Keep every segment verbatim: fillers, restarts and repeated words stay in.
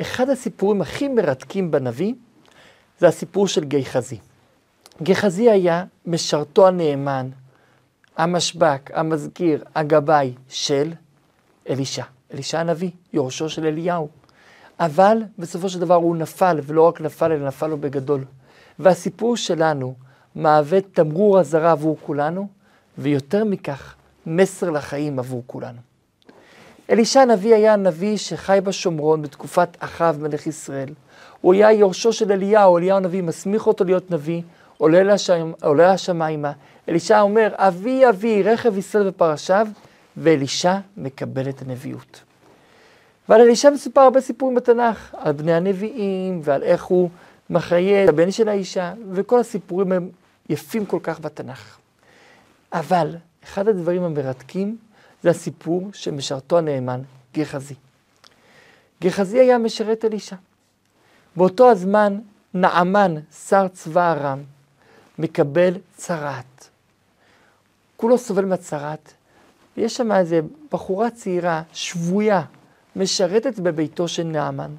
אחד הסיפורים הכי מרתקים בנביא, זה הסיפור של גיחזי. גיחזי היה משרתו הנאמן, המשבק, המזכיר, הגבאי של אלישע. אלישע הנביא, יורשו של אליהו. אבל בסופו של דבר הוא נפל, ולא רק נפל, אלא נפל לו בגדול. והסיפור שלנו מהווה תמרור אזהרה עבור כולנו, ויותר מכך, מסר לחיים עבור כולנו. אלישע הנביא היה הנביא שחי בשומרון בתקופת אחאב מלך ישראל. הוא היה יורשו של אליהו, אליהו הנביא מסמיך אותו להיות נביא, עולה לשמיים, עולה לשמיימה. אלישע אומר, אבי אבי, רכב ישראל ופרשיו, ואלישע מקבל את הנביאות. ועל אלישע מסופר הרבה סיפורים בתנ"ך, על בני הנביאים ועל איך הוא מחיה את הבן של האישה, וכל הסיפורים הם יפים כל כך בתנ"ך. אבל אחד הדברים המרתקים זה הסיפור של משרתו הנאמן, גיחזי. גיחזי היה משרת אלישע. באותו הזמן נעמן, שר צבא ארם, מקבל צרת. כולו סובל מהצרת, ויש שם איזה בחורה צעירה, שבויה, משרתת בביתו של נעמן.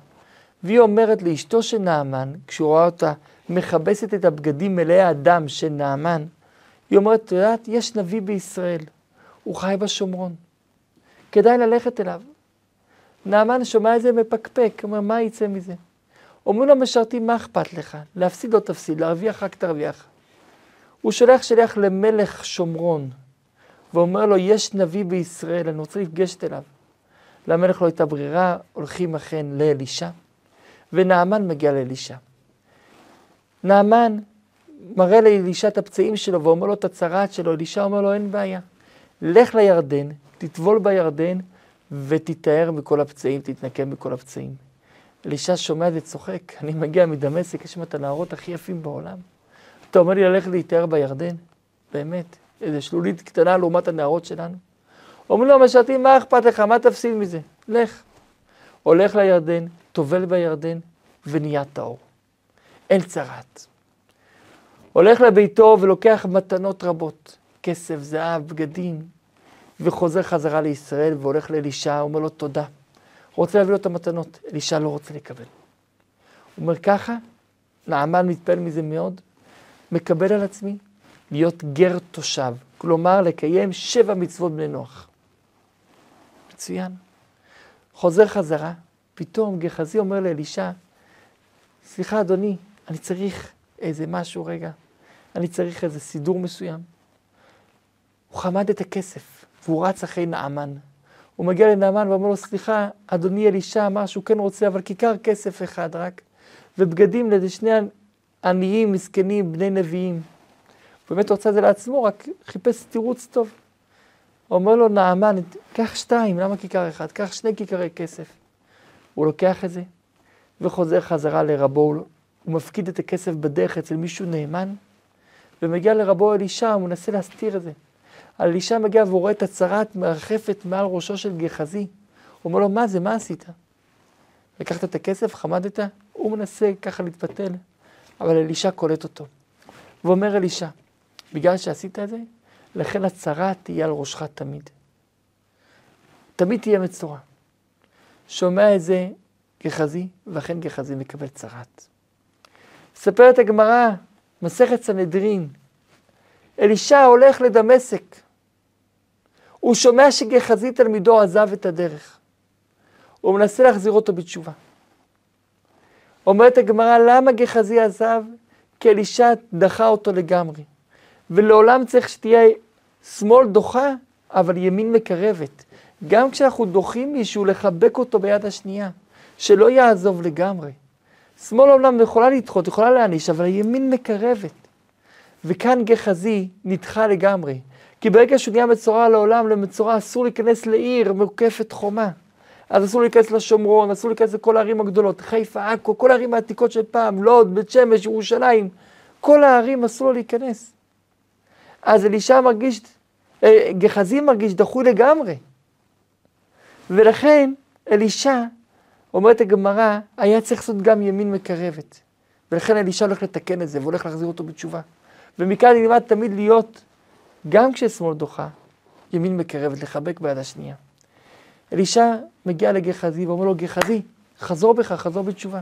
והיא אומרת לאשתו של נעמן, כשהוא רואה אותה מכבסת את הבגדים מלאי הדם של נעמן, היא אומרת, אתה יודעת, יש נביא בישראל, הוא חי בשומרון, כדאי ללכת אליו. נעמן שומע איזה מפקפק, אומר, מה יצא מזה? אומרים לו משרתים, מה אכפת לך? להפסיד לא תפסיד, להרוויח רק תרוויח. הוא שולח שליח למלך שומרון, ואומר לו, יש נביא בישראל, אני רוצה לפגשת אליו. למלך לא הייתה ברירה, הולכים אכן לאלישע, ונעמן מגיע לאלישע. נעמן מראה לאלישע את הפצעים שלו, ואומר לו את הצרת שלו, אלישע אומר לו, אין בעיה. לך לירדן, תטבול בירדן, ותתאר מכל הפצעים, תתנקם מכל הפצעים. אלישע שומע וצוחק, אני מגיע מדמשק, יש שם את הנערות הכי יפים בעולם. אתה אומר לי ללכת להתאר בירדן? באמת, איזו שלולית קטנה לעומת הנערות שלנו. אומר לו, משרתים, מה אכפת לך? מה תפסיד מזה? לך. הולך לירדן, טובל בירדן, ונהיה טהור. אין צרת. הולך לביתו ולוקח מתנות רבות, כסף, זהב, בגדים, וחוזר חזרה לישראל והולך לאלישע, אומר לו תודה. רוצה להביא לו את המתנות, אלישע לא רוצה לקבל. הוא אומר ככה, נעמן מתפעל מזה מאוד, מקבל על עצמי להיות גר תושב, כלומר לקיים שבע מצוות בני נוח. מצוין. חוזר חזרה, פתאום גיחזי אומר לאלישע, סליחה אדוני, אני צריך איזה משהו רגע, אני צריך איזה סידור מסוים. הוא חמד את הכסף, והוא רץ אחרי נעמן. הוא מגיע לנעמן ואומר לו, סליחה, אדוני אלישע אמר שהוא כן רוצה, אבל כיכר כסף אחד רק, ובגדים לשני עניים, מסכנים, בני נביאים. הוא באמת רוצה את זה לעצמו, רק חיפש תירוץ טוב. הוא אומר לו, נעמן, קח שתיים, למה כיכר אחד? קח שני כיכרי כסף. הוא לוקח את זה, וחוזר חזרה לרבו, הוא מפקיד את הכסף בדרך אצל מישהו נאמן, ומגיע לרבו אלישע, הוא מנסה להסתיר את זה. אלישע מגיע והוא רואה את הצרת מרחפת מעל ראשו של גיחזי. הוא אומר לו, מה זה? מה עשית? לקחת את הכסף, חמדת? הוא מנסה ככה להתפתל, אבל אלישע קולט אותו. ואומר אלישע, בגלל שעשית את זה, לכן הצרת תהיה על ראשך תמיד. תמיד תהיה מצורע. שומע את זה גיחזי, ואכן גיחזי מקבל צרת. מספרת הגמרא, מסכת סנהדרין, אלישע הולך לדמשק. הוא שומע שגיחזי תלמידו עזב את הדרך. הוא מנסה להחזיר אותו בתשובה. אומרת הגמרא, למה גיחזי עזב? כי אלישע דחה אותו לגמרי. ולעולם צריך שתהיה שמאל דוחה, אבל ימין מקרבת. גם כשאנחנו דוחים מישהו, לחבק אותו ביד השנייה, שלא יעזוב לגמרי. שמאל העולם יכולה לדחות, יכולה להעניש, אבל הימין מקרבת. וכאן גיחזי נדחה לגמרי, כי ברגע שהוא נהיה מצורע לעולם, למצורע אסור להיכנס לעיר מוקפת חומה. אז אסור להיכנס לשומרון, אסור להיכנס לכל הערים הגדולות, חיפה, עכו, כל הערים העתיקות של פעם, לוד, בית שמש, ירושלים, כל הערים אסור לו להיכנס. אז אלישע מרגיש, גיחזי מרגיש דחוי לגמרי. ולכן אלישע, אומרת הגמרא, היה צריך לעשות גם ימין מקרבת. ולכן אלישע הולך לתקן את זה, והולך להחזיר אותו בתשובה. ומכאן נלמד תמיד להיות, גם כששמאל דוחה, ימין מקרבת, לחבק ביד השנייה. אלישע מגיע לגיחזי ואומר לו, גיחזי, חזור בך, חזור בתשובה.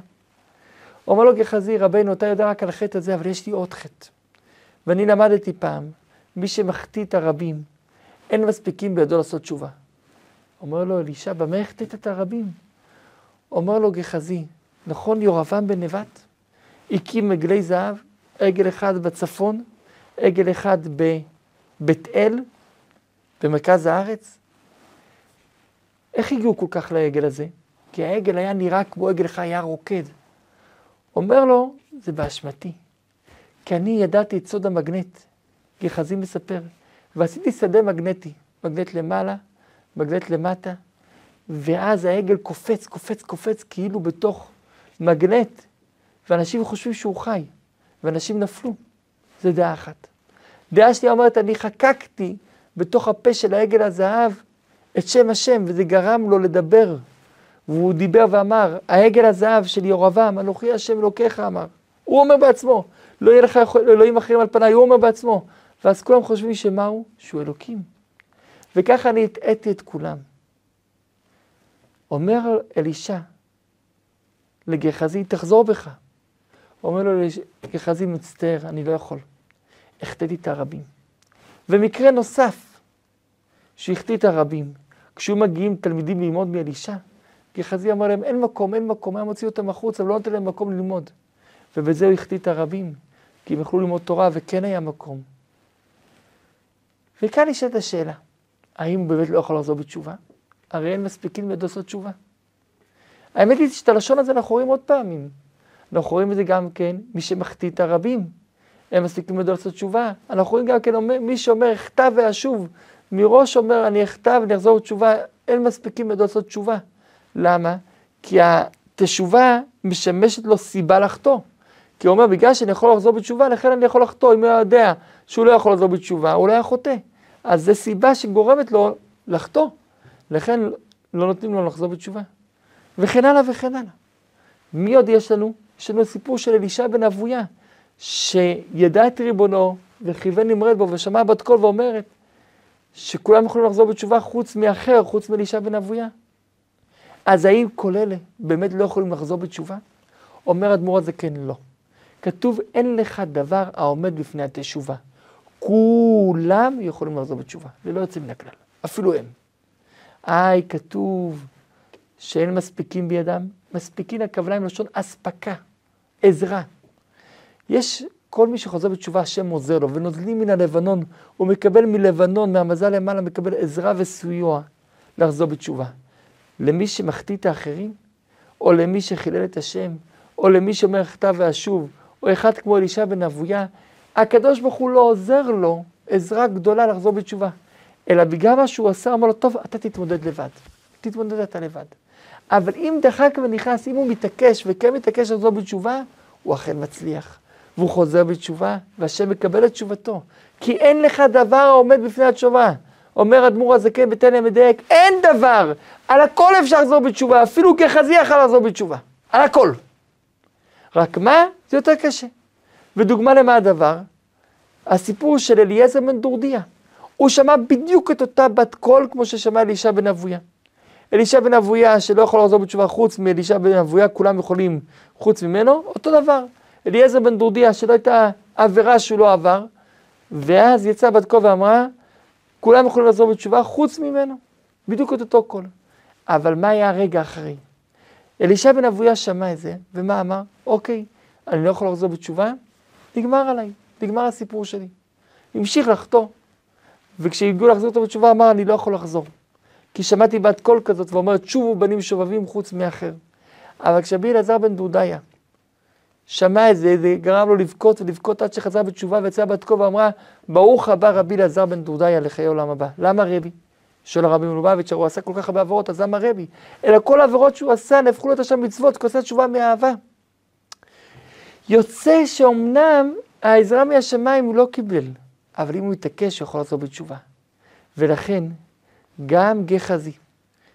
אומר לו גיחזי, רבנו, אתה יודע רק על חטא הזה, אבל יש לי עוד חטא. ואני למדתי פעם, מי שמחטיא את הרבים, אין מספיקים בידו לעשות תשובה. אומר לו אלישע, במה החטאת את הרבים? אומר לו גיחזי, נכון ירבעם בן נבט? הקים עגלי זהב, עגל אחד בצפון, עגל אחד בבית אל, במרכז הארץ. איך הגיעו כל כך לעגל הזה? כי העגל היה נראה כמו עגל חי, היה רוקד. אומר לו, זה באשמתי, כי אני ידעתי את סוד המגנט. גיחזי מספר, ועשיתי שדה מגנטי, מגנט למעלה, מגנט למטה, ואז העגל קופץ, קופץ, קופץ, כאילו בתוך מגנט, ואנשים חושבים שהוא חי, ואנשים נפלו. זה דעה אחת. דעה שנייה אומרת, אני חקקתי בתוך הפה של העגל הזהב את שם השם, וזה גרם לו לדבר. והוא דיבר ואמר, העגל הזהב של ירבעם, אנוכי השם אלוקיך, אמר. הוא אומר בעצמו, לא יהיה לך אלוהים אחרים על פניי, הוא אומר בעצמו. ואז כולם חושבים שמה הוא? שהוא אלוקים. וככה אני הטעיתי את כולם. אומר אלישע לגיחזי, תחזור בך. אומר לו גיחזי, מצטער, אני לא יכול. החטאתי את הרבים. ומקרה נוסף שהחטיא את הרבים, כשהיו מגיעים תלמידים ללמוד מאלישע, גיחזי אמר להם, אין מקום, אין מקום, היה מוציא אותם החוץ, אבל לא נותן להם מקום ללמוד. ובזה הוא החטיא את הרבים, כי הם יכלו ללמוד תורה, וכן היה מקום. וכאן נשאלת השאלה, האם הוא באמת לא יכול לחזור בתשובה? הרי אין מספיקים בידו לעשות תשובה. האמת היא שאת הלשון הזה אנחנו רואים עוד פעמים. אנחנו רואים את זה גם כן, מי שמחטיא את הרבים, הם מספיקים בידו לעשות תשובה. אנחנו רואים גם כן, מי שאומר, אכתב ואשוב, מראש אומר, אני אכתב, אני אחזור בתשובה, אין מספיקים בידו לעשות תשובה. למה? כי התשובה משמשת לו סיבה לחטוא. כי הוא אומר, בגלל שאני יכול לחזור בתשובה, לכן אני יכול לחטוא. אם הוא יודע שהוא לא יכול לחזור בתשובה, הוא לא היה חוטא. אז זו סיבה שגורמת לו לחטוא. לכן לא נותנים לו לחזור בתשובה. וכן הלאה וכן הלאה. מי עוד יש לנו? יש לנו סיפור של אלישע בן אבויה, שידע את ריבונו וכיוון נמרד בו ושמע בת קול ואומרת, שכולם יכולים לחזור בתשובה חוץ מאחר, חוץ מאלישע בן אבויה. אז האם כל אלה באמת לא יכולים לחזור בתשובה? אומר אדמו"ר הזה כן לא. כתוב, אין לך דבר העומד בפני התשובה. כולם יכולים לחזור בתשובה, ולא יוצאים מן הכלל, אפילו הם. איי, כתוב שאין מספיקים בידם, מספיקים הכוונה עם לשון אספקה, עזרה. יש כל מי שחוזר בתשובה, השם עוזר לו, ונוזלים מן הלבנון, הוא מקבל מלבנון, מהמזל למעלה, מקבל עזרה וסיוע לחזור בתשובה. למי שמחטיא את האחרים, או למי שחילל את השם, או למי שאומר אכתב ואשוב, או אחד כמו אלישע בן אבויה, הקדוש ברוך הוא לא עוזר לו עזרה גדולה לחזור בתשובה, אלא בגלל מה שהוא עשה, אמר לו, טוב, אתה תתמודד לבד, תתמודד אתה לבד. אבל אם דחק ונכנס, אם הוא מתעקש וכן מתעקש לחזור בתשובה, הוא אכן מצליח, והוא חוזר בתשובה, והשם מקבל את תשובתו, כי אין לך דבר העומד בפני התשובה. אומר אדמו"ר הזקן בתניא מדייק, אין דבר, על הכל אפשר לחזור בתשובה, אפילו גיחזי יכול לחזור בתשובה, על הכל. רק מה? זה יותר קשה. ודוגמה למה הדבר? הסיפור של אליעזר מנדורדיה. הוא שמע בדיוק את אותה בת קול כמו ששמע אלישע בן אבויה. אלישע בן אבויה שלא יכול לחזור בתשובה חוץ מאלישע בן אבויה, כולם יכולים חוץ ממנו, אותו דבר. אליעזר מנדורדיה שלא הייתה עבירה שהוא לא עבר, ואז יצאה בת קול ואמרה, כולם יכולים לעזור בתשובה חוץ ממנו, בדיוק את אותו קול. אבל מה היה הרגע אחרי? אלישע בן אבויה שמע את זה, ומה אמר? אוקיי, אני לא יכול לחזור בתשובה, נגמר עליי, נגמר הסיפור שלי. המשיך לחטוא, וכשהגיעו לחזור אותו בתשובה, אמר, אני לא יכול לחזור. כי שמעתי בת קול כזאת, ואומרת, שובו בנים שובבים חוץ מאחר. אבל כשבי אלעזר בן נבט, שמע את זה, זה גרם לו לבכות ולבכות עד שחזר בתשובה, ויצאה בת קול ואמרה, ברוך הבא רבי אליעזר בן נבט לחיי עולם הבא. למה רבי? שואל הרבי מלובביץ', הוא עשה כל כך הרבה עבירות, אז למה רבי? אלא כל העבירות שהוא עשה, נהפכו להיות שם מצוות, כי הוא עשה תשובה מאהבה. יוצא שאומנם העזרה מהשמיים הוא לא קיבל, אבל אם הוא יתעקש, הוא יכול לעשות בתשובה. ולכן, גם גיחזי,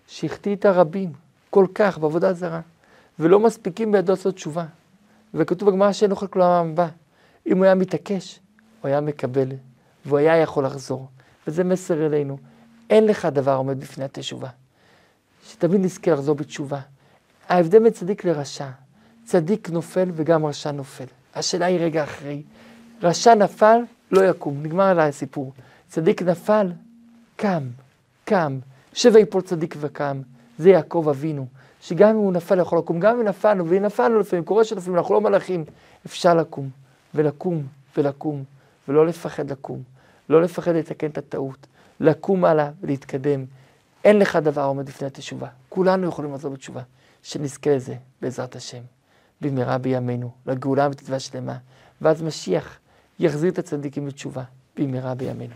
שהחטיא את הרבים כל כך בעבודה זרה, ולא מספיקים בידו לעשות תשובה, וכתוב בגמרא שאין אוכל כל העולם הבא. אם הוא היה מתעקש, הוא היה מקבל, והוא היה יכול לחזור. וזה מסר אלינו. אין לך דבר עומד בפני התשובה. שתמיד נזכה לחזור בתשובה. ההבדל בין צדיק לרשע, צדיק נופל וגם רשע נופל. השאלה היא רגע אחרי. רשע נפל, לא יקום, נגמר עליי הסיפור. צדיק נפל, קם, קם. שווה יפול צדיק וקם, זה יעקב אבינו. שגם אם הוא נפל יכול לקום, גם אם נפלנו, ואם נפלנו לפעמים, קורה שלפעמים, אנחנו לא מלאכים, אפשר לקום, ולקום, ולקום, ולא לפחד לקום, לא לפחד לתקן את הטעות, לקום הלאה ולהתקדם. אין לך דבר עומד לפני התשובה. כולנו יכולים לעזור בתשובה, שנזכה לזה בעזרת השם, במהרה בימינו, לגאולה ולתקווה שלמה, ואז משיח יחזיר את הצדיקים לתשובה, במהרה בימינו.